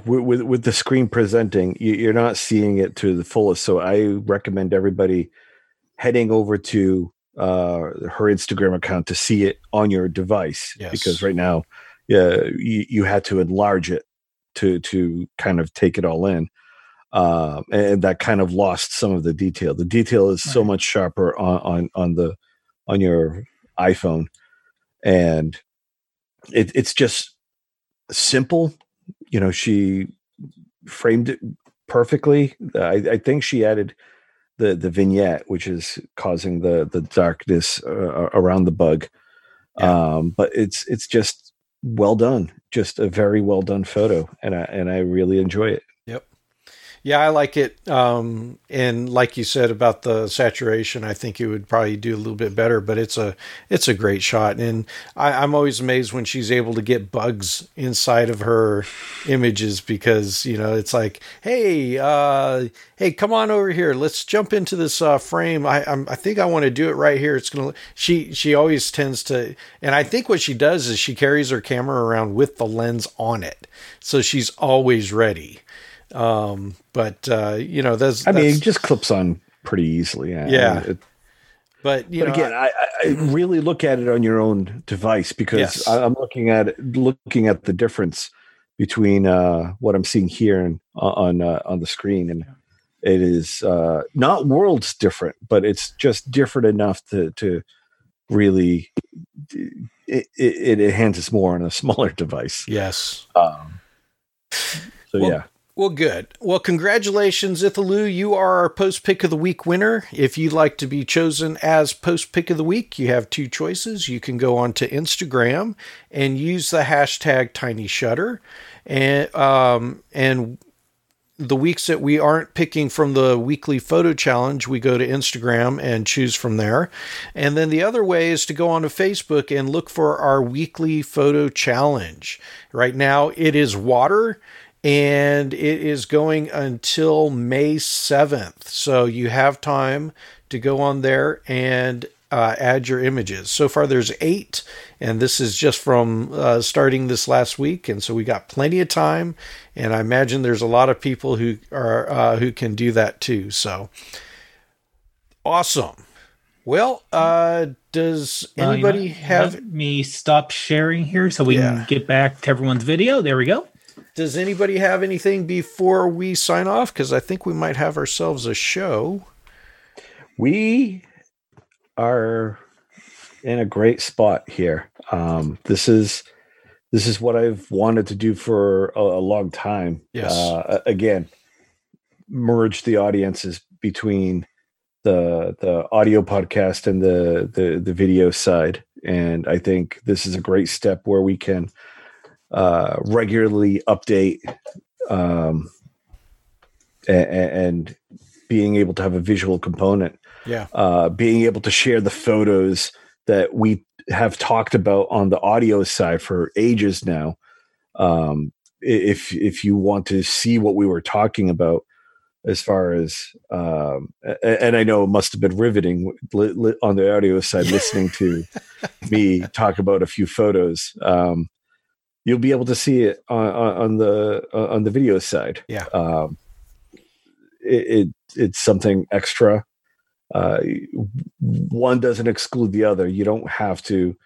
with the screen presenting, you're not seeing it to the fullest. So I recommend everybody heading over to her Instagram account to see it on your device. Yes. Because right now, you had to enlarge it to kind of take it all in, and that kind of lost some of the detail. The detail is so much sharper on your iPhone, and it's just simple. You know, she framed it perfectly. I think she added the vignette, which is causing the darkness around the bug. Yeah. But it's just well done, just a very well done photo, and I really enjoy it. Yep. Yeah, I like it. And like you said about the saturation, I think it would probably do a little bit better, but it's a great shot. And I'm always amazed when she's able to get bugs inside of her images, because, you know, it's like, hey, come on over here. Let's jump into this frame. I think I want to do it right here. It's going to, she always tends to, and I think what she does is she carries her camera around with the lens on it. So she's always ready. You know, it just clips on pretty easily. Yeah. I really look at it on your own device, because yes. I'm looking at the difference between, what I'm seeing here and on the screen. And it is, not worlds different, but it's just different enough to really, it enhances more on a smaller device. Yes. Well, good. Well, congratulations, Ithalu. You are our Post Pick of the Week winner. If you'd like to be chosen as Post Pick of the Week, you have two choices. You can go on to Instagram and use the hashtag TinyShutter. And the weeks that we aren't picking from the weekly photo challenge, we go to Instagram and choose from there. And then the other way is to go onto Facebook and look for our weekly photo challenge. Right now, it is water. And it is going until May 7th. So you have time to go on there and add your images. So far, there's 8. And this is just from starting this last week. And so we got plenty of time. And I imagine there's a lot of people who are who can do that too. So awesome. Well, does anybody have... Let me stop sharing here so we can get back to everyone's video. There we go. Does anybody have anything before we sign off? Because I think we might have ourselves a show. We are in a great spot here. This is what I've wanted to do for a long time. Yes. Again, merge the audiences between the audio podcast and the video side, and I think this is a great step where we can regularly update, and being able to have a visual component, being able to share the photos that we have talked about on the audio side for ages now. If you want to see what we were talking about as far as, and I know it must've been riveting on the audio side, listening to me talk about a few photos, you'll be able to see it on the video side. Yeah. It's something extra. One doesn't exclude the other. You don't have to,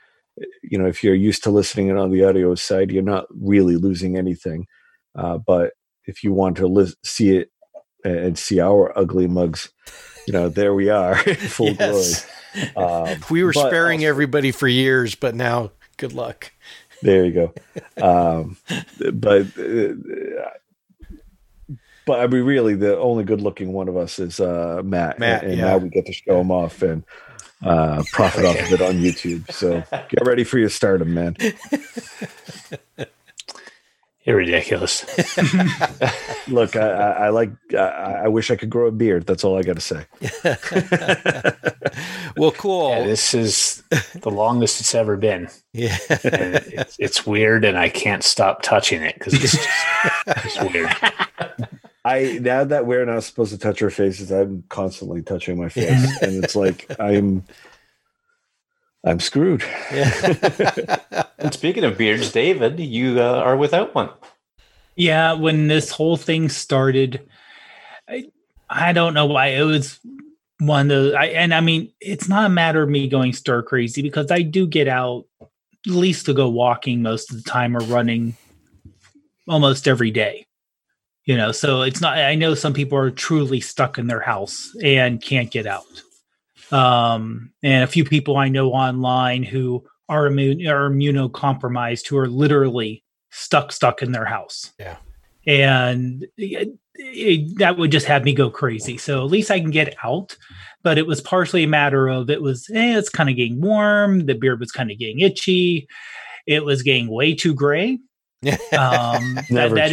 you know, if you're used to listening on the audio side, you're not really losing anything. But if you want to see it and see our ugly mugs, you know, there we are. Full glory. We were sparing everybody for years, but now good luck. There you go. But I mean, really, the only good-looking one of us is Matt, and now we get to show him off and profit off of it on YouTube. So get ready for your stardom, man. You're ridiculous. Look, I wish I could grow a beard. That's all I got to say. Well, cool. Yeah, this is the longest it's ever been. Yeah. And it's weird, and I can't stop touching it because it's just weird. Now that we're not supposed to touch our faces, I'm constantly touching my face, and it's like I'm screwed. Yeah. And speaking of beards, David, you are without one. Yeah, when this whole thing started, I don't know why it was one of those. I mean, it's not a matter of me going stir crazy because I do get out at least to go walking most of the time or running almost every day. You know, so it's not, I know some people are truly stuck in their house and can't get out. And a few people I know online who are immunocompromised who are literally stuck in their house. Yeah. And that would just have me go crazy. So at least I can get out. But it was partially a matter of it's kind of getting warm. The beard was kind of getting itchy. It was getting way too gray. Never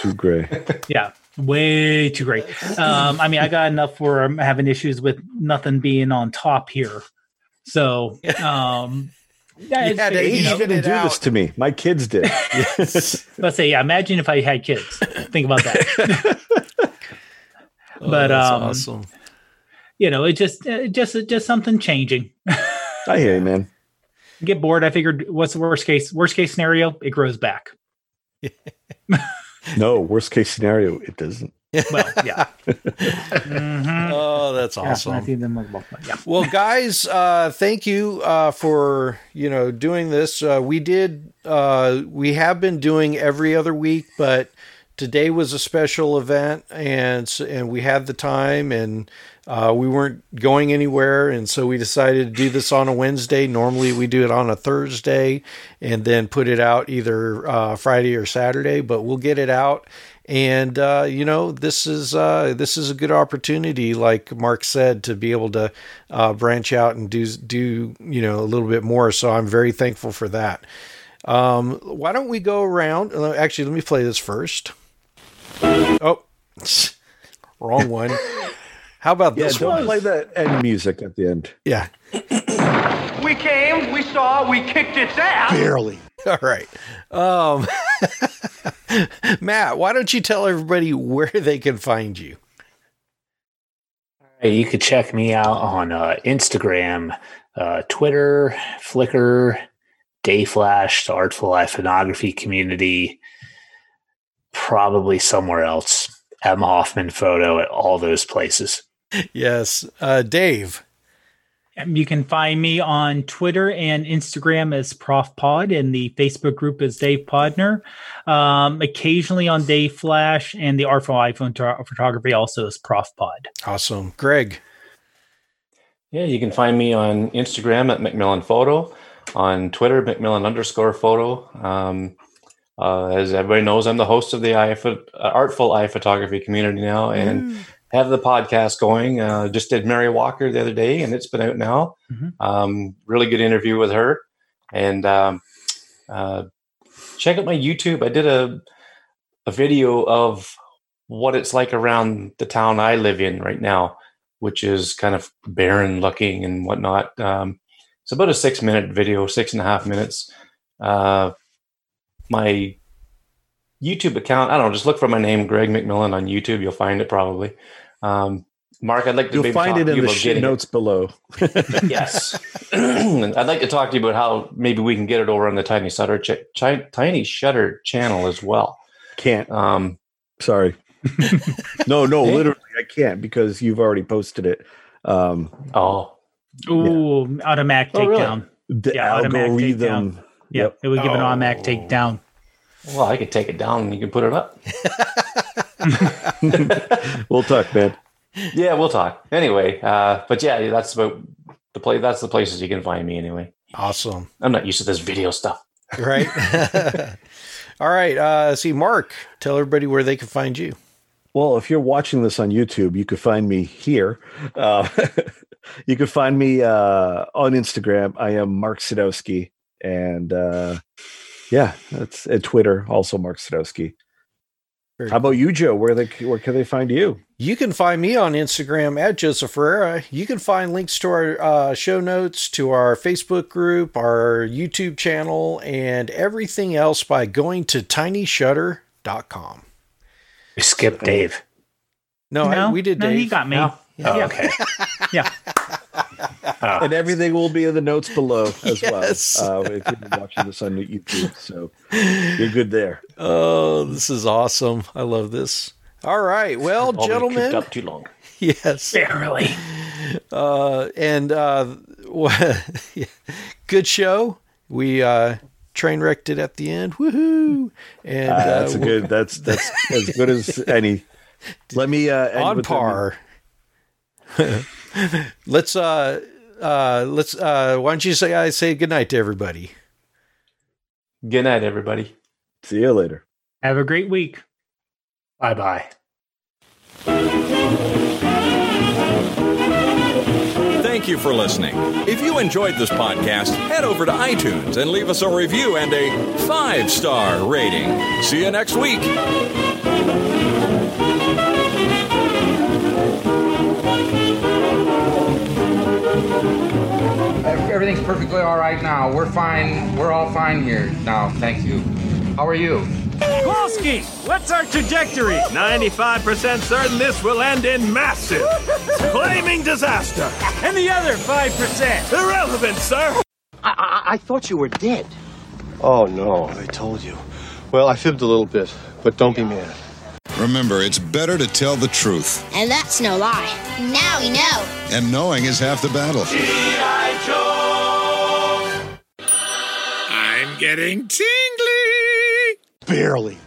too gray. Yeah, way too gray. I mean, I got enough where I'm having issues with nothing being on top here. So, they didn't do this to me. My kids did. Yes. Let's say, yeah. Imagine if I had kids. Think about that. That's awesome. You know, it just something changing. I hear you, man. Get bored. I figured, what's the worst case? Worst case scenario, it grows back. No, worst case scenario, it doesn't. Well, yeah. Mm-hmm. Oh, that's awesome. Yeah. Well, guys, thank you for doing this. We have been doing every other week, but today was a special event, and we had the time, and we weren't going anywhere, and so we decided to do this on a Wednesday. Normally, we do it on a Thursday and then put it out either Friday or Saturday, but we'll get it out. And, this is a good opportunity, like Mark said, to be able to branch out and do a little bit more. So I'm very thankful for that. Why don't we go around? Actually, let me play this first. Oh, wrong one. How about this one? Don't play the end music at the end. Yeah. We came, we saw, we kicked its ass. Barely. All right. Matt, why don't you tell everybody where they can find you? You could check me out on Instagram, Twitter, Flickr, Dayflash, the Artful iPhone Photography community, probably somewhere else. M. Hoffman Photo at all those places. Yes. Dave. You can find me on Twitter and Instagram as Prof Pod, and the Facebook group is Dave Podner. Occasionally on Dave Flash, and the Artful iPhone Photography also is Prof Pod. Awesome. Greg. Yeah, you can find me on Instagram at McMillan Photo, on Twitter, McMillan_photo. As everybody knows, I'm the host of the Artful Eye Photography community now, and have the podcast going. Just did Mary Walker the other day, and it's been out now. Mm-hmm. Really good interview with her. And check out my YouTube. I did a video of what it's like around the town I live in right now, which is kind of barren looking and whatnot. It's about a 6-minute video, 6.5 minutes. My YouTube account, I don't know, just look for my name, Greg McMillan, on YouTube. You'll find it probably. Mark, I'd like to maybe find talk it to in you the show notes it. Below. Yes. I'd like to talk to you about how maybe we can get it over on the Tiny Shutter channel as well. Can't. Sorry. No, literally I can't because you've already posted it. Automatic takedown. Really? The algorithm. Takedown. Yep. It would give an automatic takedown. Well, I could take it down and you can put it up. We'll talk, man. Yeah, we'll talk. Anyway, but yeah, that's about the place. That's the places you can find me anyway. Awesome. I'm not used to this video stuff. Right. All right. Mark, tell everybody where they can find you. Well, if you're watching this on YouTube, you could find me here. You could find me on Instagram. I am Mark Sadowski. And that's at Twitter, also Mark Sadowski. How about you, Joe? Where can they find you? You can find me on Instagram at Joseph Ferreira. You can find links to our show notes, to our Facebook group, our YouTube channel, and everything else by going to tinyshutter.com. We skipped Dave. No, we did Dave. He got me. No? Yeah. Oh, okay. Yeah. And everything will be in the notes below as well. If you've been watching this on YouTube, so you're good there. Oh, this is awesome. I love this. All right. Well, gentlemen. Kept up too long. Yes. Barely. Good show. We train wrecked it at the end. Woohoo. And that's good. That's as good as any. Let me end on with par. Let's why don't you say good night to everybody. Good night, everybody. See you later. Have a great week. Bye-bye. Thank you for listening. If you enjoyed this podcast, head over to iTunes and leave us a review and a 5-star rating. See you next week. Everything's perfectly all right now. We're fine. We're all fine here now. Thank you. How are you? Kowalski, what's our trajectory? 95% certain this will end in massive, flaming disaster. And the other 5%? Irrelevant, sir. I thought you were dead. Oh, no, they told you. Well, I fibbed a little bit, but don't be mad. Remember, it's better to tell the truth. And that's no lie. Now we know. And knowing is half the battle. G.I. Joe! I'm getting tingly. Barely.